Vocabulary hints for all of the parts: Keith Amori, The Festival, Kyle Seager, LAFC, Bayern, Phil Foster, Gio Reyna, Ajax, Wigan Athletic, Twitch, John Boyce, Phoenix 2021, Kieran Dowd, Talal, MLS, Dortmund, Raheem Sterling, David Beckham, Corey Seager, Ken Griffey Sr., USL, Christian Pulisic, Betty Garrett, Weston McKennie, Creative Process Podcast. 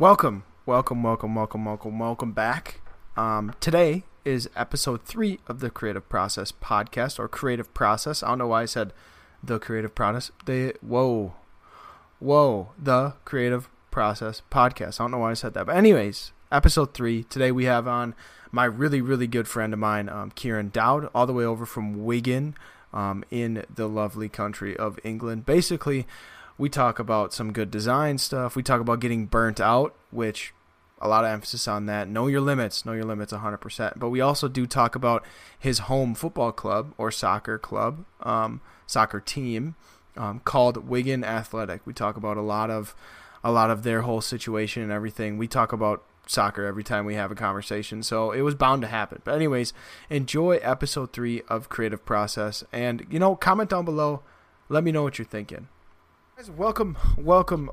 Welcome back. Today is episode 3 of the Creative Process Podcast, or Creative Process. I don't know why I said the Creative Process. The Creative Process Podcast. I don't know why I said that. But anyways, episode 3. Today we have on my really, really good friend of mine, Kieran Dowd, all the way over from Wigan in the lovely country of England. Basically, we talk about some good design stuff. We talk about getting burnt out, which a lot of emphasis on that. Know your limits 100%. But we also do talk about his home football club or soccer team called Wigan Athletic. We talk about a lot of their whole situation and everything. We talk about soccer every time we have a conversation, so it was bound to happen. But anyways, enjoy episode 3 of Creative Process, and comment down below. Let me know what you're thinking. Welcome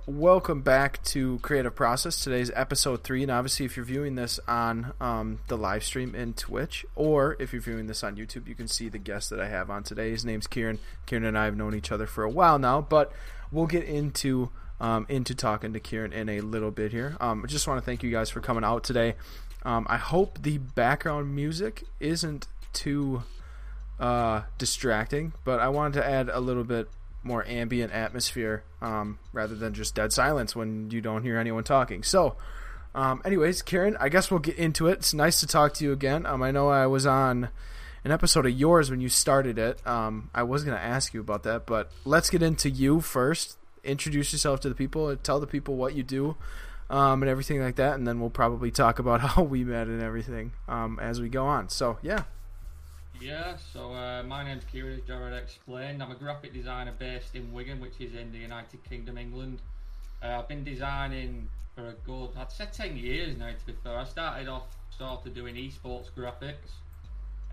back to Creative Process. Today's episode 3, and obviously if you're viewing this on the live stream in Twitch, or if you're viewing this on YouTube, you can see the guest that I have on today. His name's Kieran. Kieran and I have known each other for a while now, but we'll get into talking to Kieran in a little bit here. I just want to thank you guys for coming out today. I hope the background music isn't too distracting, but I wanted to add a little bit more ambient atmosphere rather than just dead silence when you don't hear anyone talking. So anyways, Kieran, I guess we'll get into it. It's nice to talk to you again. I know I was on an episode of yours when you started it. I was going to ask you about that, but let's get into you first. Introduce yourself to the people and tell the people what you do and everything like that, and then we'll probably talk about how we met and everything as we go on. So So my name's Kieran, as Jared explained. I'm a graphic designer based in Wigan, which is in the United Kingdom, England. I've been designing for a good, I'd say 10 years now, to be fair. I started off sort of doing esports graphics,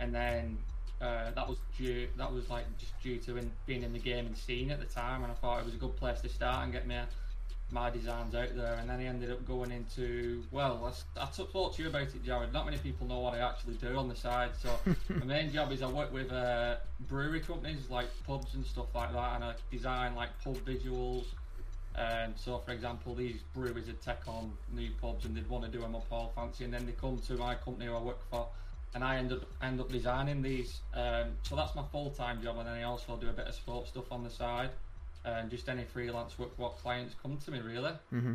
and then that was due to being in the gaming scene at the time, and I thought it was a good place to start and get my designs out there. And then I ended up going into, I talked to you about it, Jared. Not many people know what I actually do on the side, so my main job is I work with brewery companies, like pubs and stuff like that, and I design like pub visuals. And so, for example, these breweries would take on new pubs and they'd want to do them up all fancy, and then they come to my company who I work for, and I end up designing these. So that's my full-time job, and then I also do a bit of sports stuff on the side. And just any freelance work, what clients come to me, really. Mm-hmm.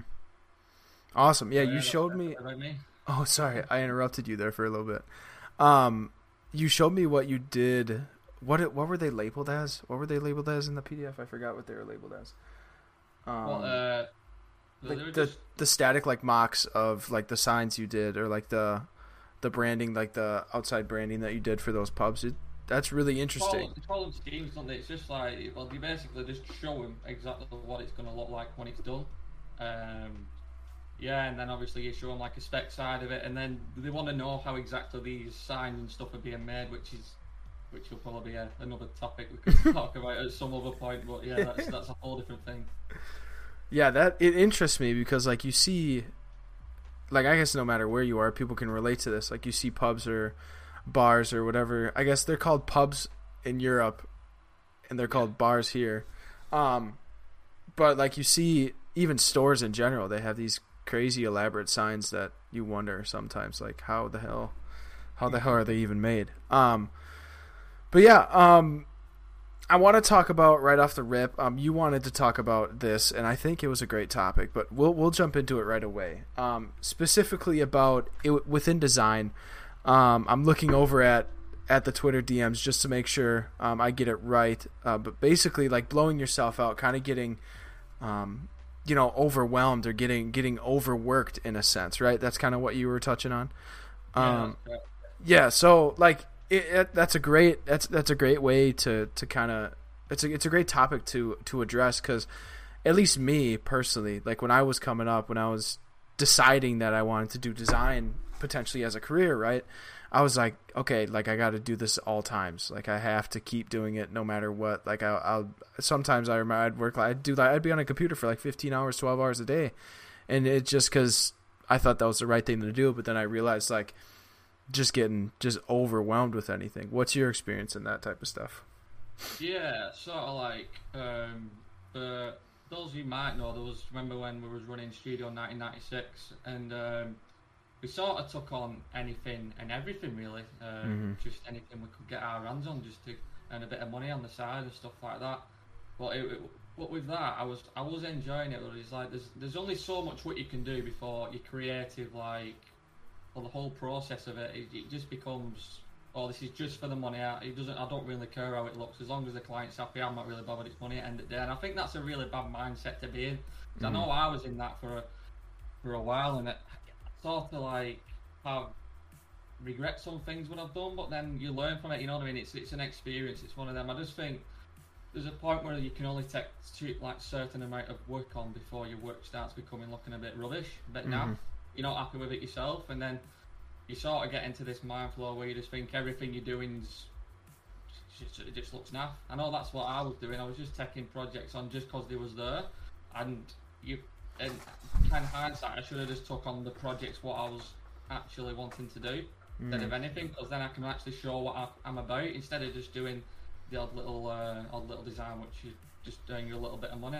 Awesome. Yeah, you showed me. Oh, sorry, I interrupted you there for a little bit. You showed me what you did. What were they labeled as? What were they labeled as in the PDF? I forgot what they were labeled as. The static like mocks of like the signs you did, or like the branding, like the outside branding that you did for those pubs. That's really interesting. It's all schemes, don't they? It's just like, you basically just show them exactly what it's going to look like when it's done. And then obviously you show them like a spec side of it, and then they want to know how exactly these signs and stuff are being made, which will probably be another topic we could talk about at some other point. But yeah, that's a whole different thing. Yeah, that it interests me because like you see, like I guess no matter where you are, people can relate to this. Like you see pubs or bars or whatever, I guess they're called pubs in Europe and they're called bars here, but like you see even stores in general, they have these crazy elaborate signs that you wonder sometimes like how the hell are they even made. I want to talk about right off the rip, you wanted to talk about this and I think it was a great topic, but we'll jump into it right away. Specifically about it within design, I'm looking over at the Twitter DMs just to make sure I get it right. But basically, like blowing yourself out, kind of getting, overwhelmed or getting overworked in a sense, right? That's kind of what you were touching on. So like that's a great way to kind of, it's a great topic to address, because at least me personally, like when I was coming up, when I was deciding that I wanted to do design potentially as a career, right, I was like, okay, like I got to do this all times, like I have to keep doing it no matter what. Like I'll sometimes I remember I'd be on a computer for like 12 hours a day, and it just, because I thought that was the right thing to do, but then I realized like just getting overwhelmed with anything. What's your experience in that type of stuff? Yeah, sort of like those of you might know, there was, remember when we was running Studio 1996, and we sort of took on anything and everything really, just anything we could get our hands on, just to earn a bit of money on the side and stuff like that. But but with that, I was enjoying it. It's like there's only so much what you can do before you're creative, like, or the whole process of it. It just becomes, oh, this is just for the money. I don't really care how it looks. As long as the client's happy, I'm not really bothered. It's money at the end of the day. And I think that's a really bad mindset to be in. Because I know I was in that for a while, and it sort of like I regret some things when I've done, but then you learn from it. You know what I mean? It's an experience. It's one of them. I just think there's a point where you can only take like certain amount of work on before your work starts becoming looking a bit rubbish, a bit naff. You're not happy with it yourself, and then you sort of get into this mind flow where you just think everything you're doing just looks naff. I know that's what I was doing. I was just taking projects on just because they was there, and in hindsight, I should have just took on the projects what I was actually wanting to do instead of anything, because then I can actually show what I'm about, instead of just doing the odd little design which is just doing you a little bit of money.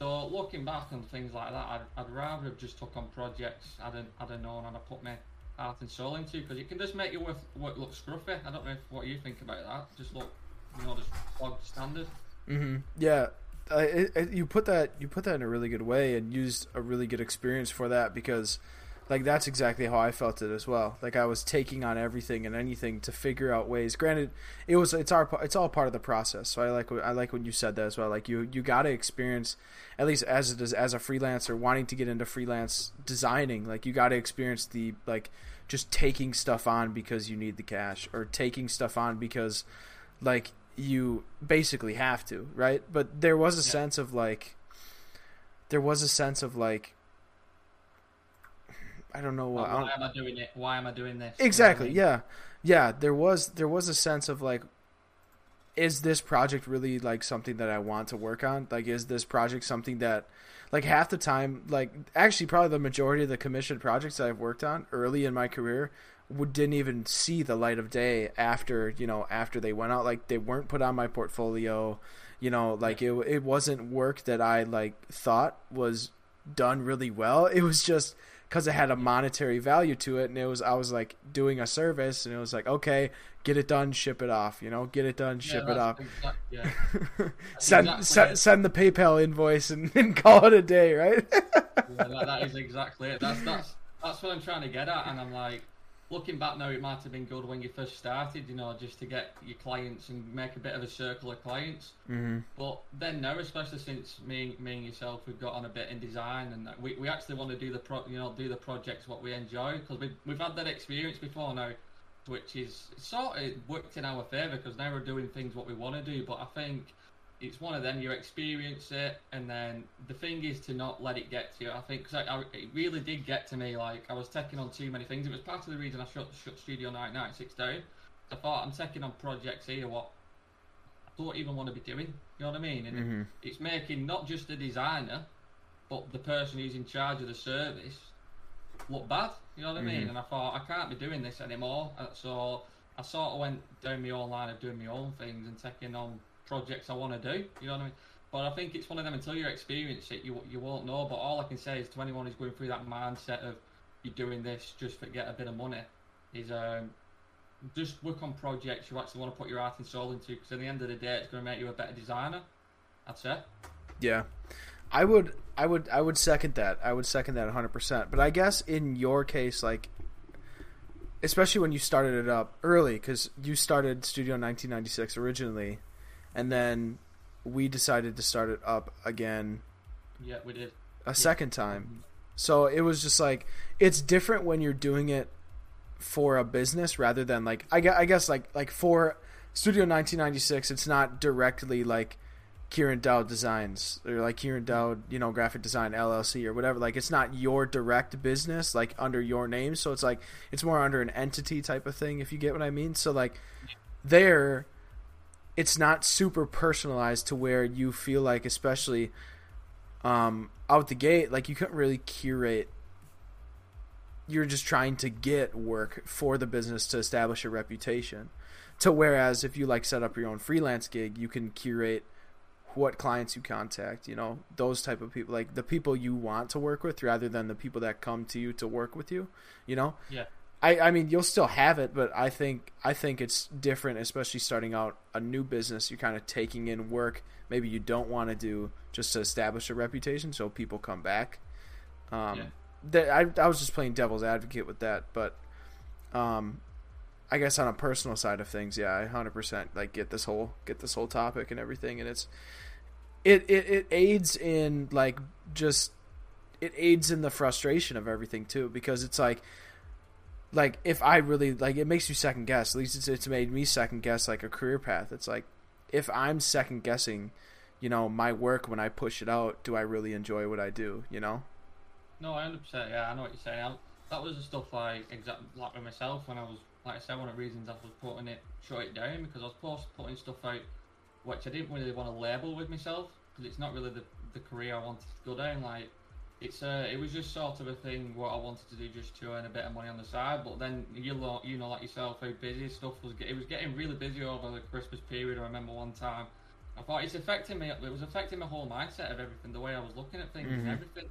So looking back on things like that, I'd rather have just took on projects I'd have known and I put my heart and soul into, because it can just make your work look scruffy. I don't know what you think about that. Just look, just bog standard. Yeah, you put that in a really good way and used a really good experience for that, because like that's exactly how I felt it as well. Like I was taking on everything and anything to figure out ways. Granted, it's all part of the process. So I like when you said that as well. Like you got to experience, at least as it is as a freelancer wanting to get into freelance designing. Like you got to experience the like just taking stuff on because you need the cash, or taking stuff on because like you basically have to, right? But there was a sense of like I don't know why. Why am I doing it? Why am I doing this? Exactly. You know what I mean? Yeah. There was a sense of like, is this project really like something that I want to work on? Like, is this project something that, like, half the time, like, actually probably the majority of the commissioned projects that I've worked on early in my career didn't even see the light of day after they went out. Like, they weren't put on my portfolio. It wasn't work that I like thought was done really well. It was just because it had a monetary value to it, and I was like doing a service, and it was like, okay, get it done, ship it off, get it done, ship it off, send the PayPal invoice and call it a day, right? that is exactly it. That's what I'm trying to get at, and I'm like, looking back now, it might have been good when you first started, just to get your clients and make a bit of a circle of clients. But then now, especially since me and yourself, we've got on a bit in design, and we actually want to do the do the projects what we enjoy, because we've had that experience before now, which is sort of worked in our favour, because now we're doing things what we want to do. But I think it's one of them, you experience it, and then the thing is to not let it get to you, I think, because it really did get to me. Like, I was taking on too many things. It was part of the reason I shut Studio 1996 down. I thought, I'm taking on projects here what I don't even want to be doing, you know what I mean? And it's making not just the designer, but the person who's in charge of the service look bad, you know what I mean? And I thought, I can't be doing this anymore. So I sort of went down my own line of doing my own things and taking on projects I want to do, you know what I mean? But I think it's one of them, until you experience it, you won't know. But all I can say is to anyone who's going through that mindset of, you're doing this just to get a bit of money, is just work on projects you actually want to put your heart and soul into, because at the end of the day, it's going to make you a better designer. That's it. Yeah, I would second that. I would second that 100%. But I guess in your case, like, especially when you started it up early, because you started Studio 1996 originally. And then we decided to start it up again. Yeah, we did. A second time. So it was just like, it's different when you're doing it for a business rather than like, I guess like for Studio 1996, it's not directly like Kieran Dowd Designs or like Kieran Dowd, Graphic Design LLC or whatever. Like, it's not your direct business, like under your name. So it's like, it's more under an entity type of thing, if you get what I mean. So like there, it's not super personalized to where you feel like, especially out the gate, like you couldn't really curate. You're just trying to get work for the business to establish a reputation. Whereas if you like set up your own freelance gig, you can curate what clients you contact, you know, those type of people, like the people you want to work with rather than the people that come to you to work with you, you know? Yeah. I mean, you'll still have it, but I think it's different, especially starting out a new business. You're kind of taking in work maybe you don't want to do just to establish a reputation so people come back. I was just playing devil's advocate with that, but I guess on a personal side of things, yeah, I 100% like get this whole topic and everything, and it aids in like just it aids in the frustration of everything too, because it's like if I really like it makes you second guess. At least it's made me second guess like a career path. It's like if I'm second guessing, you know, my work when I push it out, do I really enjoy what I do? You know? No, I 100%. Yeah, I know what you're saying. That was the stuff I exactly like with myself when I was, like I said, one of the reasons I was shutting it down because I was putting stuff out which I didn't really want to label with myself because it's not really the career I wanted to go down. Like it was just sort of a thing what I wanted to do just to earn a bit of money on the side. But then you know like yourself how busy stuff was. It was getting really busy over the Christmas period. I remember one time I thought it was affecting my whole mindset of everything, the way I was looking at things and everything.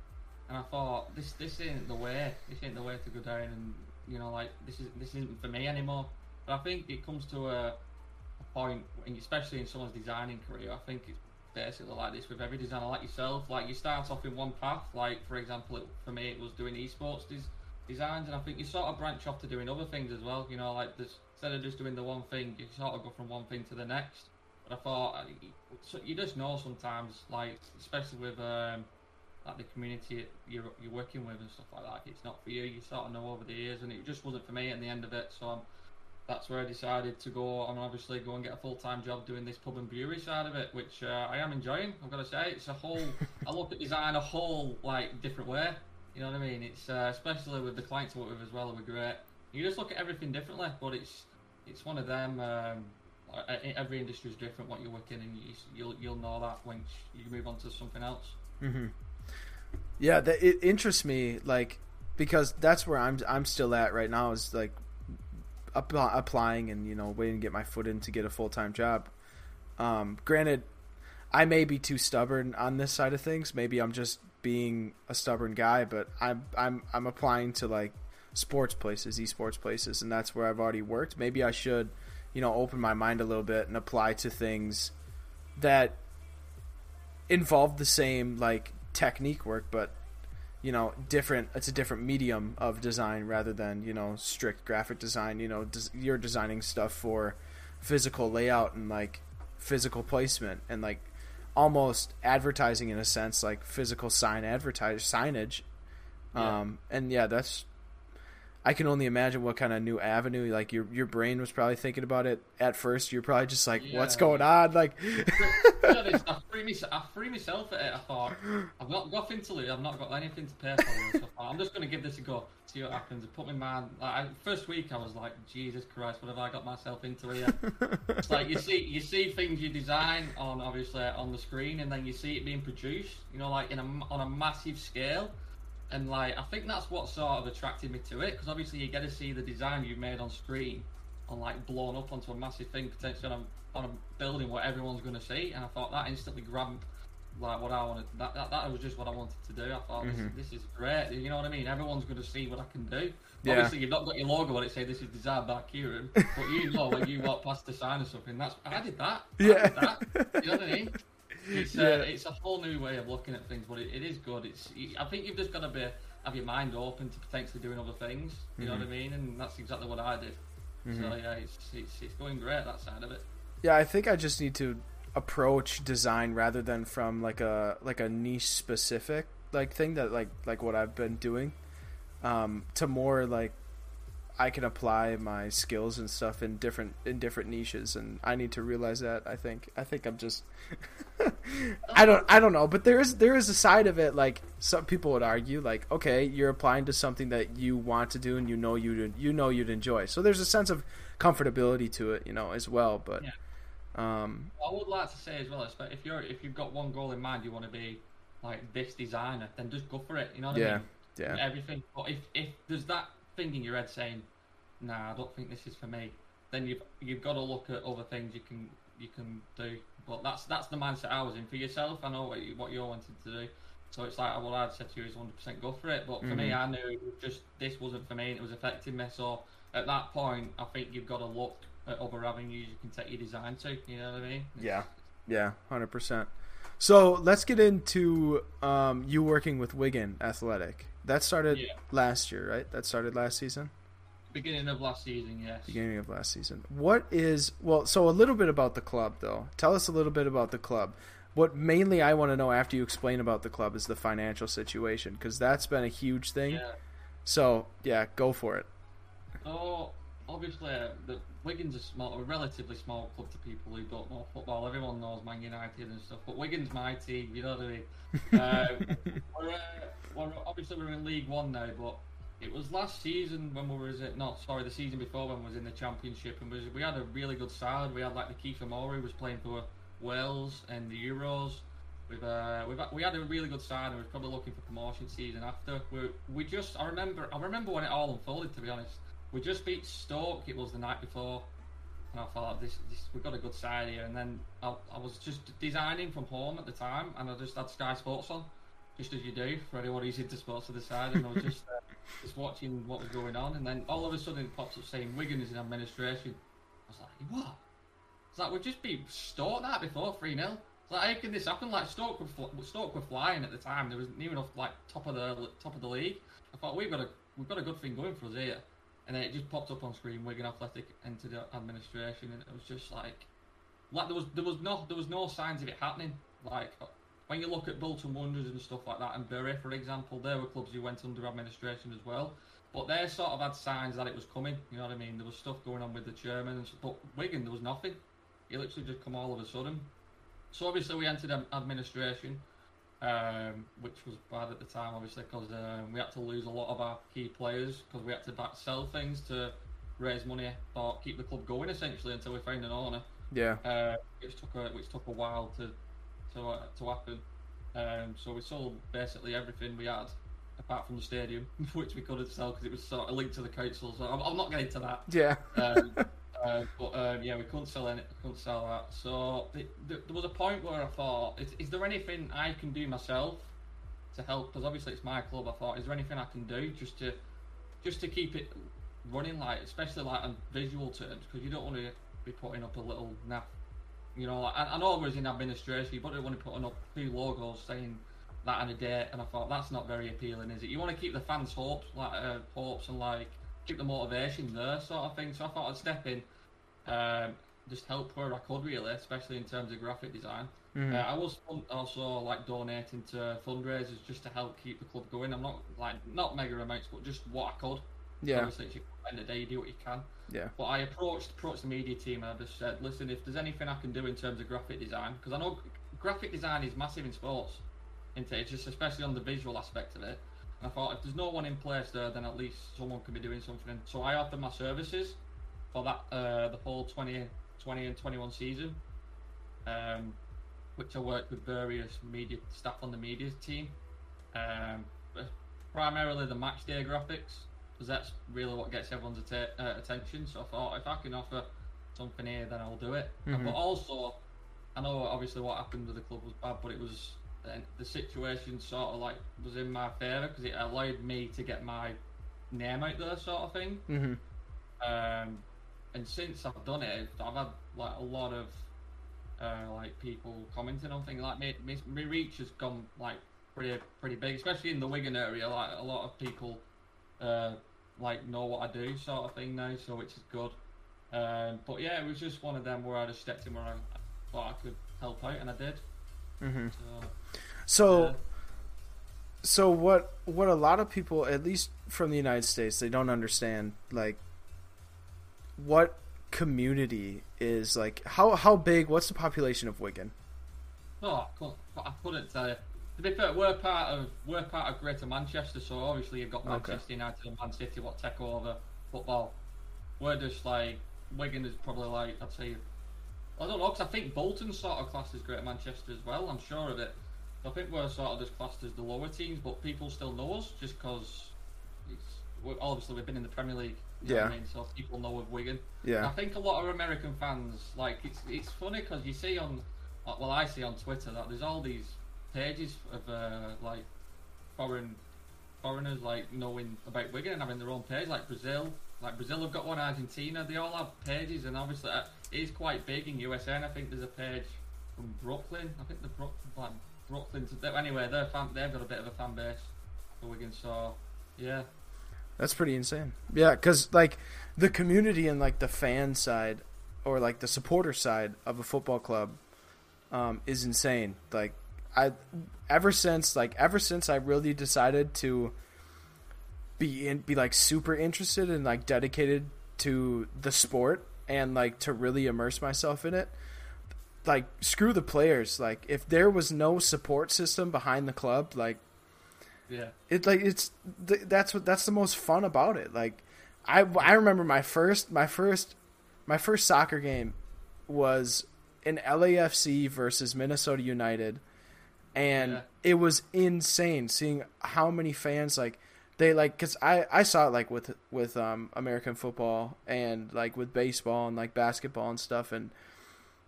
And I thought, this ain't the way. This ain't the way to go down, and you know, like this isn't for me anymore. But I think it comes to a point, especially in someone's designing career. I think it's basically like this with every designer, like yourself. Like you start off in one path. Like for example, for me, it was doing esports designs, and I think you sort of branch off to doing other things as well. You know, like instead of just doing the one thing, you sort of go from one thing to the next. But I thought, so you just know sometimes, like especially with. Like the community you're working with and stuff like that, it's not for you. You sort of know over the years, and it just wasn't for me at the end of it. So that's where I decided to go. I'm obviously going to get a full-time job doing this pub and brewery side of it, which I am enjoying. I've got to say, it's a whole. I look at design a whole like different way. You know what I mean? It's especially with the clients I work with as well. We're great. You just look at everything differently, but it's one of them. Every industry is different. What you work in, and you'll know that when you move on to something else. Mm-hmm. Yeah, it interests me, like, because that's where I'm still at right now is, like, applying and, you know, waiting to get my foot in to get a full-time job. Granted, I may be too stubborn on this side of things. Maybe I'm just being a stubborn guy, but I'm applying to, like, esports places, and that's where I've already worked. Maybe I should, you know, open my mind a little bit and apply to things that involve the same, like, technique work, but you know, it's a different medium of design rather than, you know, strict graphic design. You know, you're designing stuff for physical layout and like physical placement and like almost advertising in a sense, like physical signage. Yeah. And yeah, that's, I can only imagine what kind of new avenue, like your brain was probably thinking about it at first. You're probably just like, yeah, what's going on? Like, I free myself at it. I thought, I've got nothing to lose. I've not got anything to pay for. So I'm just going to give this a go, see what happens. I put my mind, first week I was like, Jesus Christ, what have I got myself into here? It's like, you see things you design on, obviously on the screen, and then you see it being produced, you know, like on a massive scale. And like, I think that's what sort of attracted me to it, because obviously you get to see the design you've made on screen and like blown up onto a massive thing, potentially on a building where everyone's going to see. And I thought that instantly grabbed like what I wanted. That was just what I wanted to do. I thought this is great. You know what I mean? Everyone's going to see what I can do. Yeah. Obviously you've not got your logo on it saying this is designed by Kieran, but you know when you walk past the sign or something, I did that. You know what I mean? It's a whole new way of looking at things, but it is good. I think you've just got to have your mind open to potentially doing other things. You know what I mean? And that's exactly what I did. So yeah, it's going great, that side of it. Yeah, I think I just need to approach design rather than from like a niche specific like thing that like what I've been doing, to more like I can apply my skills and stuff in different niches, and I need to realize that. I think I'm just I don't know, but there is a side of it, like some people would argue, like, okay, you're applying to something that you want to do and you'd enjoy. So there's a sense of comfortability to it, you know, as well. But yeah. I would like to say as well, if you've got one goal in mind, you want to be like this designer, then just go for it. You know what I mean? Yeah. Everything. But if there's that thing in your head saying, nah, I don't think this is for me, then you've got to look at other things you can do But that's the mindset I was in. For yourself, I know what you're wanting to do. So it's like, well, I'd said to you is 100% go for it. But for me, I knew just this wasn't for me, and it was affecting me. So at that point, I think you've got to look at other avenues you can take your design to. You know what I mean? It's... Yeah, 100%. So let's get into you working with Wigan Athletic. That started last year, right? That started last season? Beginning of last season, yes. Beginning of last season. What is... Well, so a little bit about the club, though. Tell us a little bit about the club. What mainly I want to know after you explain about the club is the financial situation, because that's been a huge thing. Yeah. So, yeah, go for it. So, obviously, Wigan's a relatively small club to people who don't know football. Everyone knows Man United and stuff, but Wigan's my team, you know what I mean? We're in League One now, but it was last season when we was the season before when we was in the Championship, and we had a really good side. We had like the Keith Amori was playing for Wales and the Euros. We had a really good side, and we were probably looking for promotion season after. I remember when it all unfolded, to be honest. We just beat Stoke. It was the night before, and I thought this we've got a good side here. And then I was just designing from home at the time, and I just had Sky Sports on, just as you do for anyone who's into sports to the side. And I was just watching what was going on, and then all of a sudden it pops up saying Wigan is in administration. I was like, what? It's like, we've just beat Stoke that before 3-0. Like, how can this happen? Like, Stoke were flying at the time. There was near enough like top of the league. I thought we've got a good thing going for us here. And then it just popped up on screen. Wigan Athletic entered administration, and it was just like there was no signs of it happening. Like when you look at Bolton Wanderers and stuff like that, and Bury, for example, there were clubs who went under administration as well. But they sort of had signs that it was coming. You know what I mean? There was stuff going on with the chairman, and stuff, but Wigan there was nothing. It literally just come all of a sudden. So obviously we entered administration, which was bad at the time, obviously, because we had to lose a lot of our key players because we had to sell things to raise money or keep the club going, essentially, until we found an owner. Yeah. Which took a while to happen. So we sold basically everything we had, apart from the stadium, which we couldn't sell because it was sort of linked to the council. So I'm not getting to that. Yeah. We couldn't sell that. So there was a point where I thought, is there anything I can do myself to help? Because obviously it's my club. I thought, is there anything I can do just to keep it running, like especially like on visual terms, because you don't want to be putting up a little naff. You know, like, I know I was in administration, but I didn't want to put up two logos saying that and a date. And I thought that's not very appealing, is it? You want to keep the fans' hopes and like keep the motivation there, sort of thing. So I thought I'd step in. Just help where I could, really, especially in terms of graphic design. I was also like donating to fundraisers just to help keep the club going. I'm not mega amounts, but just what I could. Yeah. Obviously, at the end of the day, you do what you can. Yeah. But I approached the media team, and I just said, listen, if there's anything I can do in terms of graphic design, because I know graphic design is massive in sports, it's just especially on the visual aspect of it. And I thought if there's no one in place there, then at least someone can be doing something. So I offered my services for that the whole 2020 and 21 season, which I worked with various media staff on the media team, primarily the match day graphics, because that's really what gets everyone's attention. So I thought if I can offer something here, then I'll do it. But also, I know obviously what happened with the club was bad, but it was the situation sort of like was in my favour because it allowed me to get my name out there, sort of thing. And since I've done it, I've had like a lot of people commenting on things. Like my reach has gone like pretty big, especially in the Wigan area. Like a lot of people know what I do, sort of thing now, so which is good. But yeah, it was just one of them where I just stepped in where I thought I could help out, and I did. So what a lot of people, at least from the United States, they don't understand like what community is like. How big? What's the population of Wigan? Oh, I couldn't tell you. To be fair, we're part of Greater Manchester, so obviously you've got Manchester United and Man City what take over football. We're just like Wigan is probably like, I'd say, I don't know, because I think Bolton sort of classed as Greater Manchester as well. I'm sure of it. I think we're sort of just classed as the lower teams, but people still know us just because obviously we've been in the Premier League. You know what I mean? So people know of Wigan. Yeah. I think a lot of American fans, like, it's funny because you see on well, I see on Twitter that there's all these pages of like foreigners like knowing about Wigan and having their own page, like Brazil have got one, Argentina, they all have pages, and obviously it is quite big in USA, and I think there's a page from Brooklyn, I think the Brooklyn to, anyway, they've got a bit of a fan base for Wigan, so yeah. That's pretty insane. Yeah, because like the community and like the fan side or like the supporter side of a football club is insane. Like ever since I really decided to be like super interested and like dedicated to the sport and like to really immerse myself in it, like screw the players. Like if there was no support system behind the club, like yeah, that's the most fun about it. Like I remember my first soccer game was in LAFC versus Minnesota United, and yeah, it was insane seeing how many fans like they like, because I saw it like with American football and like with baseball and like basketball and stuff, and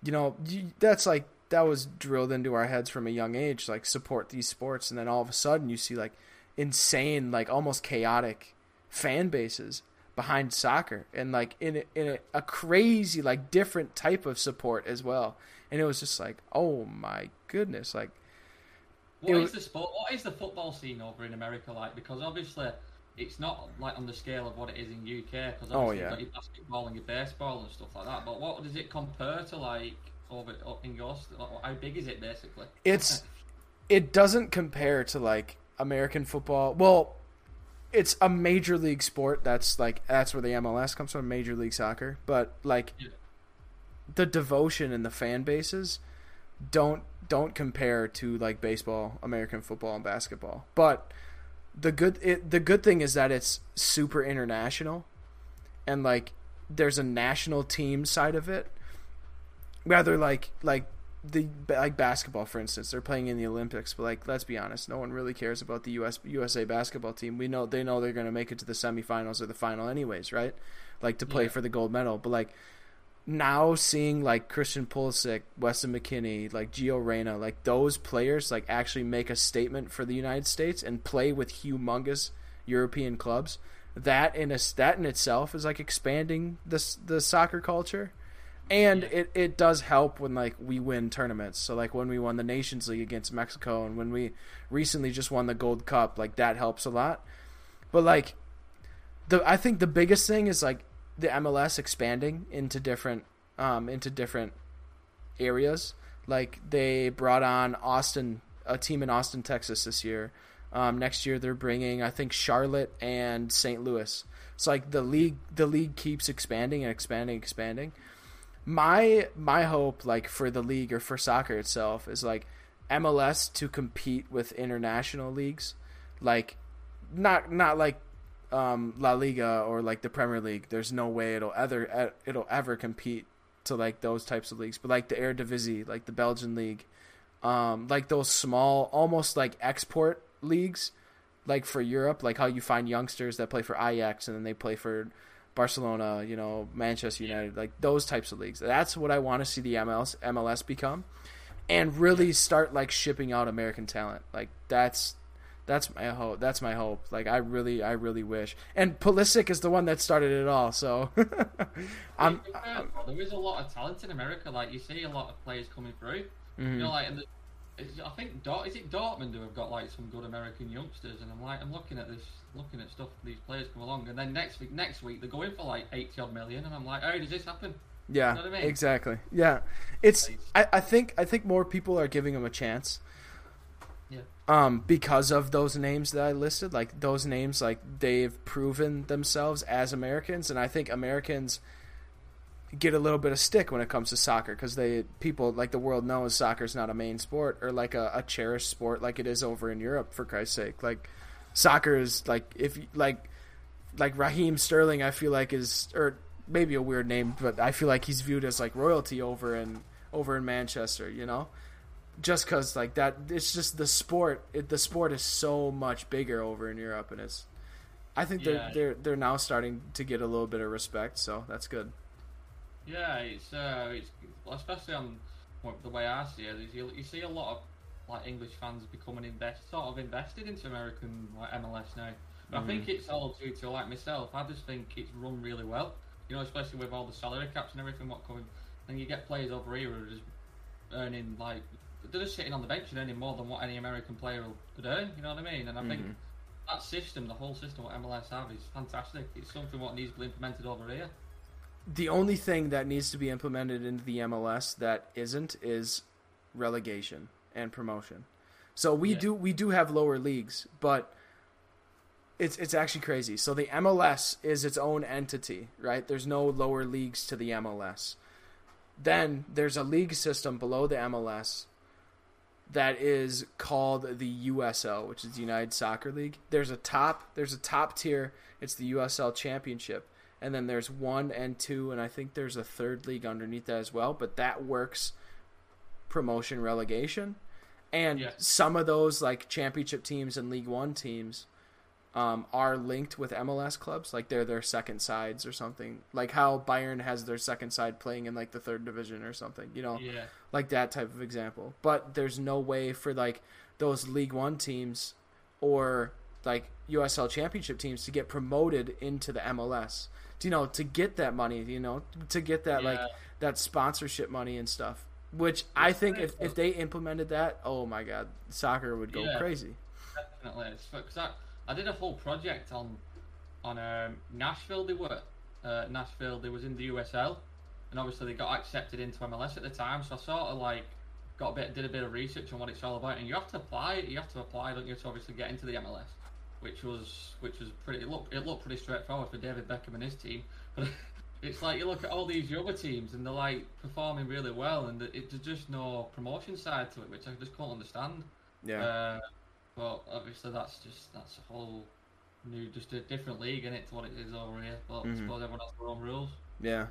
you know that's like that was drilled into our heads from a young age, like support these sports, and then all of a sudden you see like insane, like almost chaotic fan bases behind soccer, and like in a crazy like different type of support as well, and it was just like, oh my goodness, like what is the football scene over in America like? Because obviously it's not like on the scale of what it is in UK, because obviously you've got your basketball and your baseball and stuff like that, but what does it compare to like over in your, how big is it basically? It doesn't compare to like American football. Well, it's a major league sport, that's where the MLS comes from, Major League Soccer, but like yeah, the devotion and the fan bases don't compare to like baseball, American football, and basketball. But the good thing is that it's super international, and like there's a national team side of it. Rather like basketball, for instance, they're playing in the Olympics, but like let's be honest, no one really cares about the USA basketball team. We know they know they're going to make it to the semifinals or the final anyways, right? Like to play for the gold medal. But like now seeing like Christian Pulisic, Weston McKennie, like Gio Reyna, like those players like actually make a statement for the United States and play with humongous European clubs. That in itself is like expanding the soccer culture. And it does help when, like, we win tournaments. So, like, when we won the Nations League against Mexico and when we recently just won the Gold Cup, like, that helps a lot. But, like, I think the biggest thing is, like, the MLS expanding into different areas. Like, they brought on a team in Austin, Texas this year. Next year they're bringing, I think, Charlotte and St. Louis. So, like, the league keeps expanding. My hope, like, for the league or for soccer itself is, like, MLS to compete with international leagues. Like, not like La Liga or, like, the Premier League. There's no way it'll ever compete to, like, those types of leagues. But, like, the Eredivisie, like, the Belgian League, like, those small, almost, like, export leagues, like, for Europe. Like, how you find youngsters that play for Ajax and then they play for Barcelona, you know, Manchester United, like those types of leagues. That's what I want to see the MLS become, and really start like shipping out American talent. Like that's my hope. That's my hope. Like I really wish. And Pulisic is the one that started it all. So there is a lot of talent in America. Like you see a lot of players coming through. Mm-hmm. You know, like I think Dortmund who have got like some good American youngsters, and I'm looking at stuff, these players come along, and then next week they're going for like 80 odd million, and I'm like, oh, does this happen? Yeah, you know what I mean? Exactly. Yeah, it's I think more people are giving them a chance. Yeah. Because of those names that I listed, like those names, like they've proven themselves as Americans, and I think Americans get a little bit of stick when it comes to soccer, because people like the world knows soccer is not a main sport or like a cherished sport like it is over in Europe, for Christ's sake. Like soccer is like, if like Raheem Sterling, I feel like is, or maybe a weird name, but I feel like he's viewed as like royalty over in Manchester, you know, just because like that, it's just the sport is so much bigger over in Europe, and it's I think they're now starting to get a little bit of respect, so that's good. Yeah, it's especially on the way I see it is you see a lot of like English fans becoming sort of invested into American like MLS now. But I think it's all due to, like myself, I just think it's run really well. You know, especially with all the salary caps and everything what coming. And you get players over here who are just earning, like, they're just sitting on the bench and earning more than what any American player could earn, you know what I mean? And I think that system, the whole system what MLS have is fantastic. It's something what needs to be implemented over here. The only thing that needs to be implemented into the MLS that isn't is relegation and promotion. So we do have lower leagues, but it's actually crazy. So the MLS is its own entity, right? There's no lower leagues to the MLS. Then there's a league system below the MLS that is called the USL, which is the United Soccer League. There's a top tier. It's the USL Championship. And then there's 1 and 2, and I think there's a third league underneath that as well. But that works promotion, relegation. And some of those, like, championship teams and League One teams are linked with MLS clubs. Like, they're their second sides or something. Like how Bayern has their second side playing in, like, the third division or something. You know, like that type of example. But there's no way for, like, those League One teams or, like, USL Championship teams to get promoted into the MLS. You know, to get that money, you know, to get that like that sponsorship money and stuff, which I think if they implemented that, oh my god, soccer would go crazy. Definitely, because I did a whole project on Nashville. They were Nashville. They was in the USL, and obviously they got accepted into MLS at the time. So I sort of like did a bit of research on what it's all about, and you have to apply. You have to apply, don't you, to obviously get into the MLS. Which was pretty. It looked pretty straightforward for David Beckham and his team. But it's like you look at all these other teams and they're like performing really well, and there's just no promotion side to it, which I just can't understand. Yeah. But obviously that's a whole new, just a different league in it to what it is over here. But I suppose everyone has their own rules. Yeah.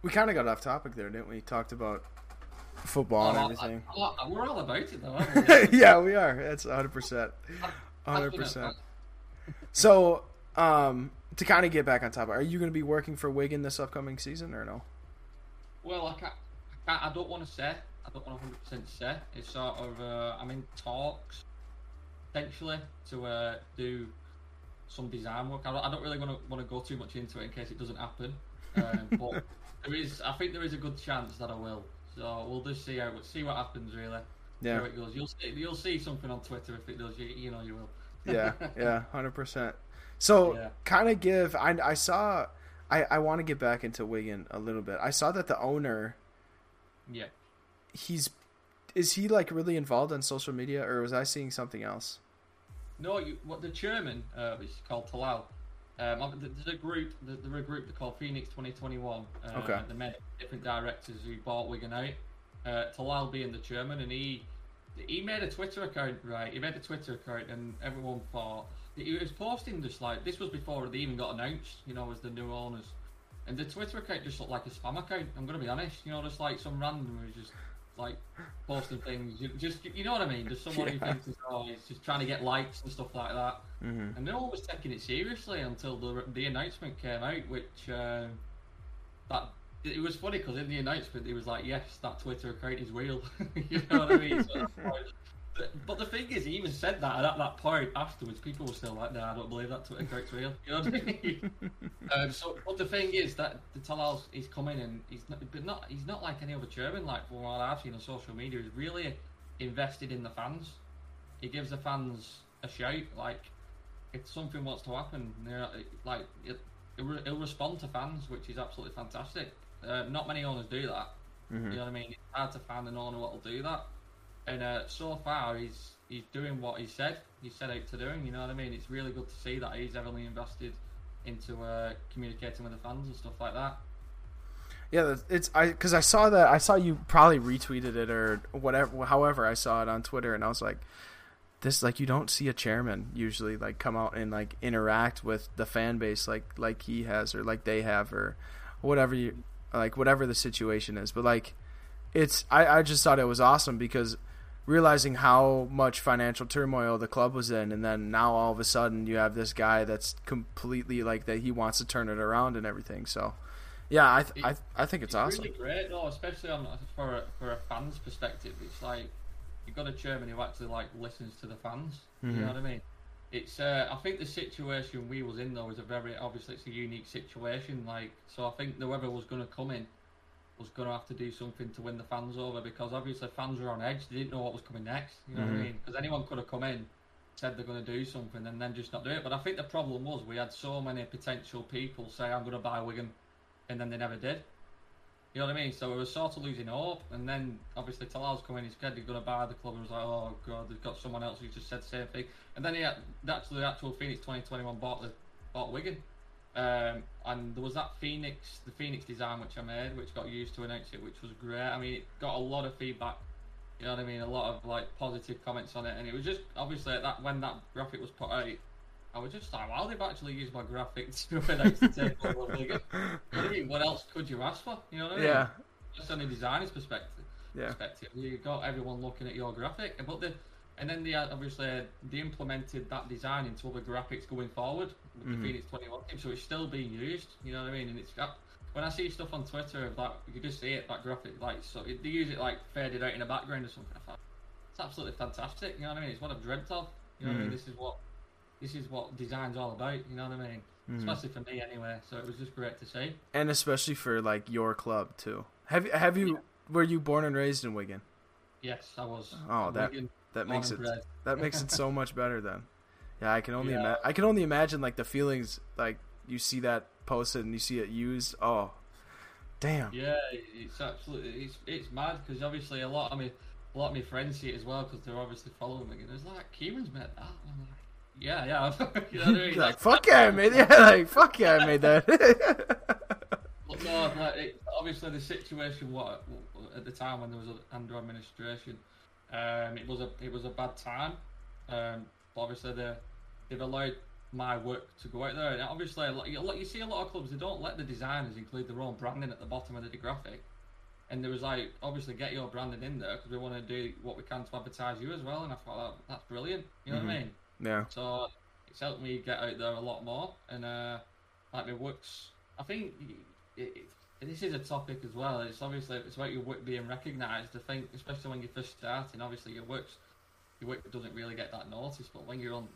We kind of got off topic there, didn't we? Talked about football and everything. We're all about it though, aren't we? Yeah, we are. That's 100%. 100%. So, to kind of get back on top, are you going to be working for Wigan this upcoming season or no? Well, I don't want to say. I don't want to 100% say. It's sort of I'm in talks potentially to do some design work. I don't really want to go too much into it in case it doesn't happen. But I think there is a good chance that I will. So we'll just see what happens really. Yeah. There it goes. You'll see something on Twitter if it does. You know you will. yeah, 100%. So kind of give. I want to get back into Wigan a little bit. I saw that the owner. Yeah. Is he like really involved on social media, or was I seeing something else? No, the chairman is called Talal. There's a group they're called Phoenix 2021. Okay. They met different directors who bought Wigan out. Talal being the chairman, and he made a Twitter account, right? He made a Twitter account, and everyone thought he was posting just like this was before they even got announced, you know, as the new owners. And the Twitter account just looked like a spam account. I'm gonna be honest, you know, just like some random who's just like posting things, just you know what I mean? Just someone who thinks he's just trying to get likes and stuff like that. Mm-hmm. And no one was taking it seriously until the announcement came out, which it was funny because in the announcement it was like, yes, that Twitter account is real. You know what I mean? So, but the thing is, he even said that, and at that point afterwards, people were still like, no, I don't believe that Twitter account's real. You know what I mean? But the thing is that the Talal is coming, and he's not like any other chairman. Like from what I've seen on social media, he's really invested in the fans. He gives the fans a shout, like if something wants to happen, you know, like he'll respond to fans, which is absolutely fantastic. Not many owners do that. Mm-hmm. You know what I mean? It's hard to find an owner what'll do that. And so far, he's doing what he said. He set out to doing. You know what I mean? It's really good to see that he's heavily invested into communicating with the fans and stuff like that. Yeah, because I saw that. I saw you probably retweeted it or whatever. However, I saw it on Twitter, and I was like, this, like, you don't see a chairman usually like come out and like interact with the fan base like he has or like they have or whatever you. Like, whatever the situation is. But, like, I just thought it was awesome because realizing how much financial turmoil the club was in, and then now all of a sudden you have this guy that's completely, like, that he wants to turn it around and everything. So, Yeah, I think it's awesome. Really great though, especially for a fan's perspective. It's like you've got a chairman who actually like listens to the fans. Mm-hmm. You know what I mean? It's I think the situation we was in though is obviously it's a unique situation. Like, so I think whoever was going to come in was going to have to do something to win the fans over, because obviously fans were on edge. They didn't know what was coming next. You know mm-hmm. what I mean? Because anyone could have come in, said they're going to do something, and then just not do it. But I think the problem was we had so many potential people say, I'm going to buy Wigan, and then they never did. You know what I mean? So we were sort of losing hope. And then obviously Talal's come in, he said he's going to buy the club, and was like, oh God, they've got someone else who just said the same thing. And then the actual Phoenix 2021 bought Wigan. And there was the Phoenix design which I made, which got used to announce it, which was great. I mean, it got a lot of feedback. You know what I mean? A lot of like positive comments on it, and it was just obviously that when that graphic was put out, I was just like, "Wow, they've actually used my graphic to announce the table." I mean, what else could you ask for? You know what I mean? Yeah. Just on a designer's perspective. Yeah. You got everyone looking at your graphic, and then they obviously they implemented that design into other graphics going forward with the Phoenix 21 team, so it's still being used. You know what I mean? And it's when I see stuff on Twitter of that, you just see it, that graphic, like, so they use it like faded out in the background or something. I thought it's absolutely fantastic. You know what I mean? It's what I've dreamt of. You know what I mean? This is what design's all about. You know what I mean? Especially for me, anyway. So it was just great to see, and especially for like your club too. Have you? Were you born and raised in Wigan? Yes, I was. Oh, that makes it so much better then. Yeah, I can only imagine like the feelings, like you see that posted and you see it used. Oh, damn. Yeah, it's absolutely it's mad, because obviously a lot of my friends see it as well, because they're obviously following me. And it's like, Kieran's made that. I'm like, yeah. You know what I mean? Like, fuck yeah, I made that. Yeah, like, fuck yeah, I made that. But no, like, obviously the situation at the time when there was under administration, it was a bad time. But obviously they've allowed my work to go out there, and obviously you see a lot of clubs, they don't let the designers include their own branding at the bottom of the graphic, and there was like, obviously get your branding in there because we want to do what we can to advertise you as well. And I thought, oh, that's brilliant, you know what I mean? Yeah, so it's helped me get out there a lot more. And like my works, I think this is a topic as well. It's obviously it's about your work being recognised. I think especially when you're first starting, obviously your work doesn't really get that noticed, but when you're on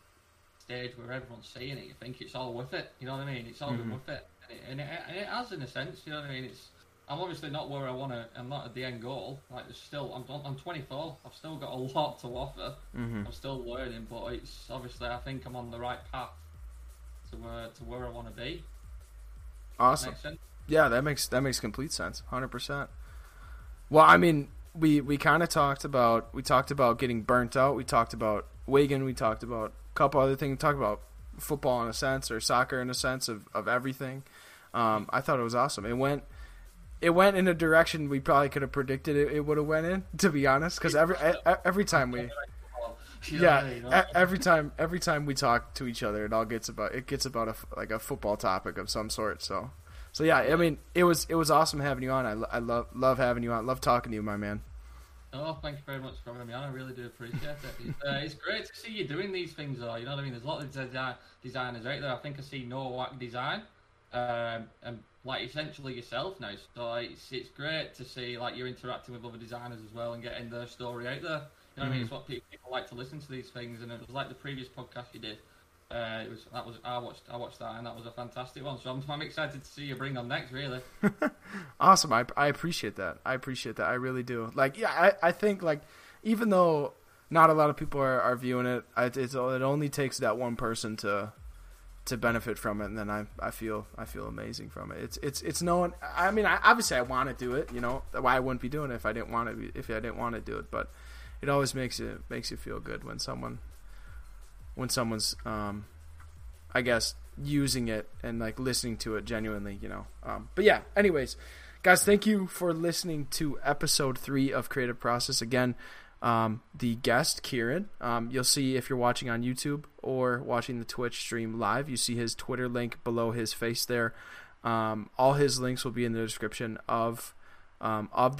stage where everyone's seeing it, you think it's all worth it. You know what I mean? It's all been worth it, and it has in a sense. You know what I mean? I'm obviously not where I want to. I'm not at the end goal. Like, there's still, I'm 24. I've still got a lot to offer. Mm-hmm. I'm still learning, but it's obviously I think I'm on the right path to where I want to be. Awesome. That yeah, that makes complete sense. 100%. Well, I mean, we kind of talked about getting burnt out. We talked about Wigan. We talked about a couple other things. We talked about football in a sense, or soccer in a sense of everything. I thought it was awesome. It went in a direction we probably could have predicted it would have went in, to be honest, because every time we every time we talk to each other, it gets about a football topic of some sort. So yeah, I mean, it was awesome having you on. I love having you on. Love talking to you, my man. Oh, thank you very much for having me on. I really do appreciate it. It's great to see you doing these things, though. You know what I mean? There's a lot of designers out there. I think I see Norwalk Design, and like essentially yourself now. So it's great to see like you're interacting with other designers as well and getting their story out there. You know what I mean? It's what people like to listen to these things. And it was like the previous podcast you did. I watched that, and that was a fantastic one. So I'm excited to see you bring on next. Really. Awesome. I appreciate that. I really do. Like, yeah, I think like, even though not a lot of people are viewing it, it only takes that one person to benefit from it, and then I feel amazing from it. It's no one. I mean, obviously I want to do it. You know, why I wouldn't be doing it if I didn't want to do it. But it always makes you feel good when someone. When someone's, I guess, using it and like listening to it genuinely, you know. But yeah, anyways, guys, thank you for listening to episode 3 of Creative Process. Again, the guest, Kieran. You'll see, if you're watching on YouTube or watching the Twitch stream live, you see his Twitter link below his face there. All his links will be in the description of the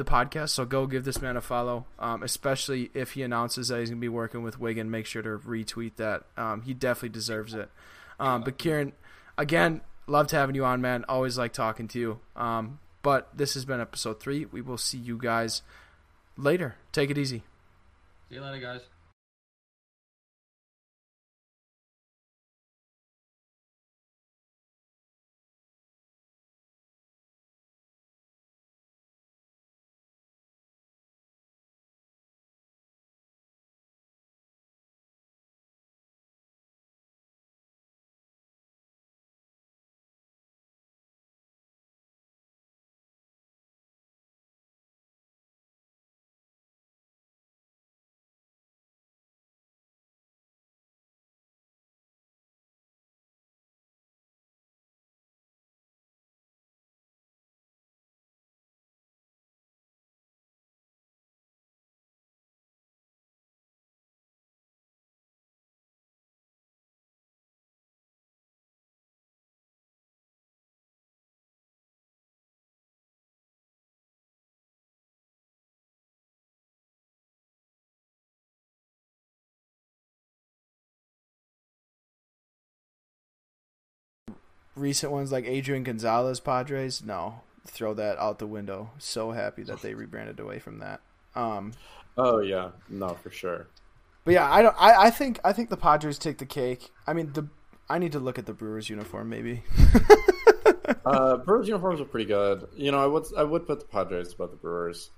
podcast, so go give this man a follow, especially if he announces that he's going to be working with Wigan. Make sure to retweet that. He definitely deserves it. But Kieran, again, Loved having you on, man. Always like talking to you. But this has been episode 3. We will see you guys later. Take it easy. See you later, guys. Recent ones like Adrian Gonzalez, Padres, no, throw that out the window. So happy that they rebranded away from that. Oh yeah, no, for sure. But yeah, I think the Padres take the cake. I mean, I need to look at the Brewers uniform maybe. Brewers uniforms are pretty good. You know, I would put the Padres above the Brewers.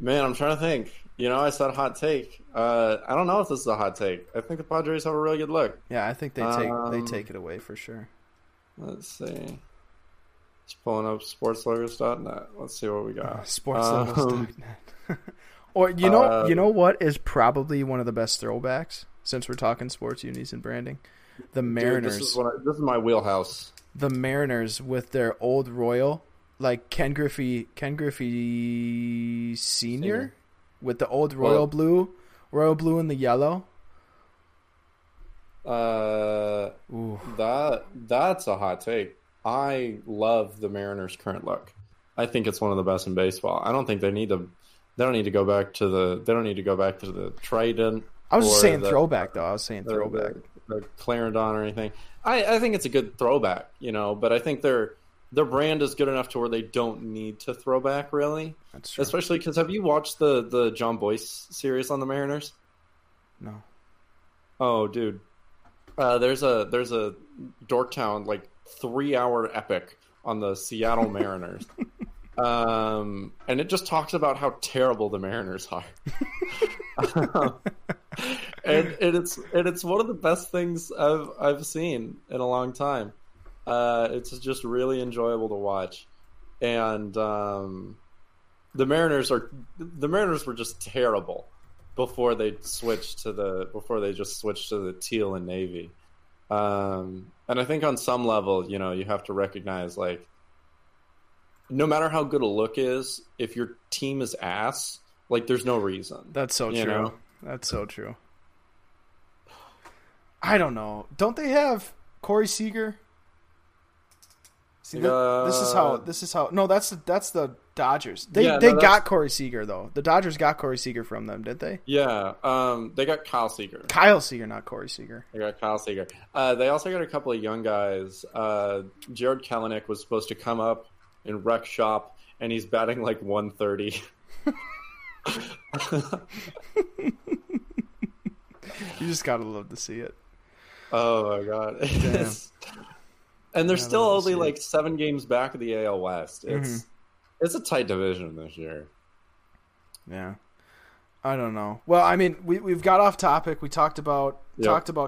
Man, I'm trying to think. You know, I said hot take. I don't know if this is a hot take. I think the Padres have a really good look. Yeah, I think they take it away for sure. Let's see. Just pulling up sportslogos.net. Let's see what we got. Sportslogos.net. Or you know what is probably one of the best throwbacks since we're talking sports unis and branding? The Mariners. Dude, this is my wheelhouse. The Mariners with their old Royal. Like Ken Griffey Sr. with the old royal blue and the yellow. Ooh. That's a hot take. I love the Mariners' current look. I think it's one of the best in baseball. I don't think they don't need to go back to the Trident. I was just saying throwback though. I was saying throwback. The Clarendon or anything. I think it's a good throwback, you know, but I think their brand is good enough to where they don't need to throw back, really. That's true. Especially because have you watched the John Boyce series on the Mariners? No. Oh, dude. There's a Dorktown, like, 3-hour epic on the Seattle Mariners. And it just talks about how terrible the Mariners are. and it's one of the best things I've seen in a long time. It's just really enjoyable to watch, and the Mariners were just terrible before they just switched to the teal and navy, and I think on some level, you know, you have to recognize, like, no matter how good a look is, if your team is ass, like, there's no reason. That's so true. Know? That's so true. I don't know. Don't they have Corey Seager? See, this is how. No, that's the Dodgers. They got Corey Seager though. The Dodgers got Corey Seager from them, did they? Yeah. They got Kyle Seager. Kyle Seager, not Corey Seager. They got Kyle Seager. They also got a couple of young guys. Jared Kelenic was supposed to come up and wreck shop, and he's batting like 130. You just gotta love to see it. Oh my god. Damn. And they're still only like 7 games back of the AL West. It's a tight division this year. Yeah, I don't know. Well, I mean, we've got off topic. We talked about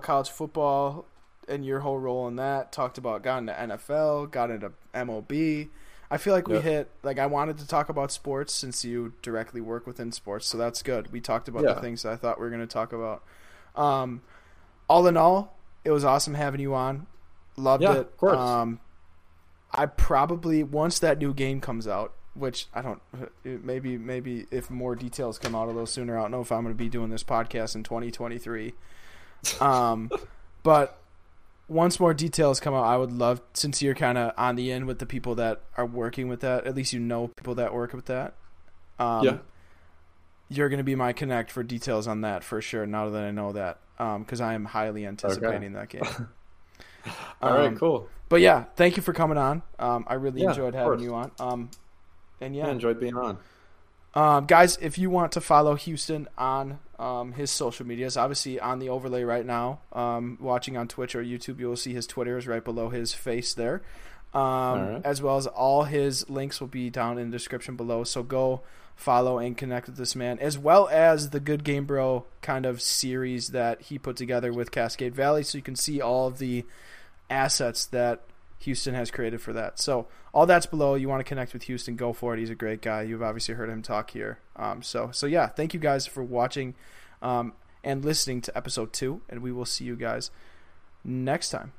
college football and your whole role in that. Got into NFL. Got into MLB. I feel like I wanted to talk about sports since you directly work within sports, so that's good. We talked about the things that I thought we were going to talk about. All in all, it was awesome having you on. Loved it. Of course. I probably, once that new game comes out, which I don't, maybe if more details come out a little sooner, I don't know if I'm going to be doing this podcast in 2023. But once more details come out, I would love, since you're kind of on the end with the people that are working with that, at least you know people that work with that. You're going to be my connect for details on that for sure, now that I know that, because I am highly anticipating that game. All right, cool. But yeah, thank you for coming on. I really enjoyed having you on. And yeah, I enjoyed being on. Guys, if you want to follow Houston on his social medias, obviously on the overlay right now, watching on Twitch or YouTube, you will see his Twitter is right below his face there. Right. As well as all his links will be down in the description below. So go follow and connect with this man, as well as the Good Game Bro kind of series that he put together with Cascade Valley. So you can see all of the assets that Houston has created for that. So all that's below. You want to connect with Houston, go for it. He's a great guy. You've obviously heard him talk here. So yeah, thank you guys for watching and listening to episode 2, and we will see you guys next time.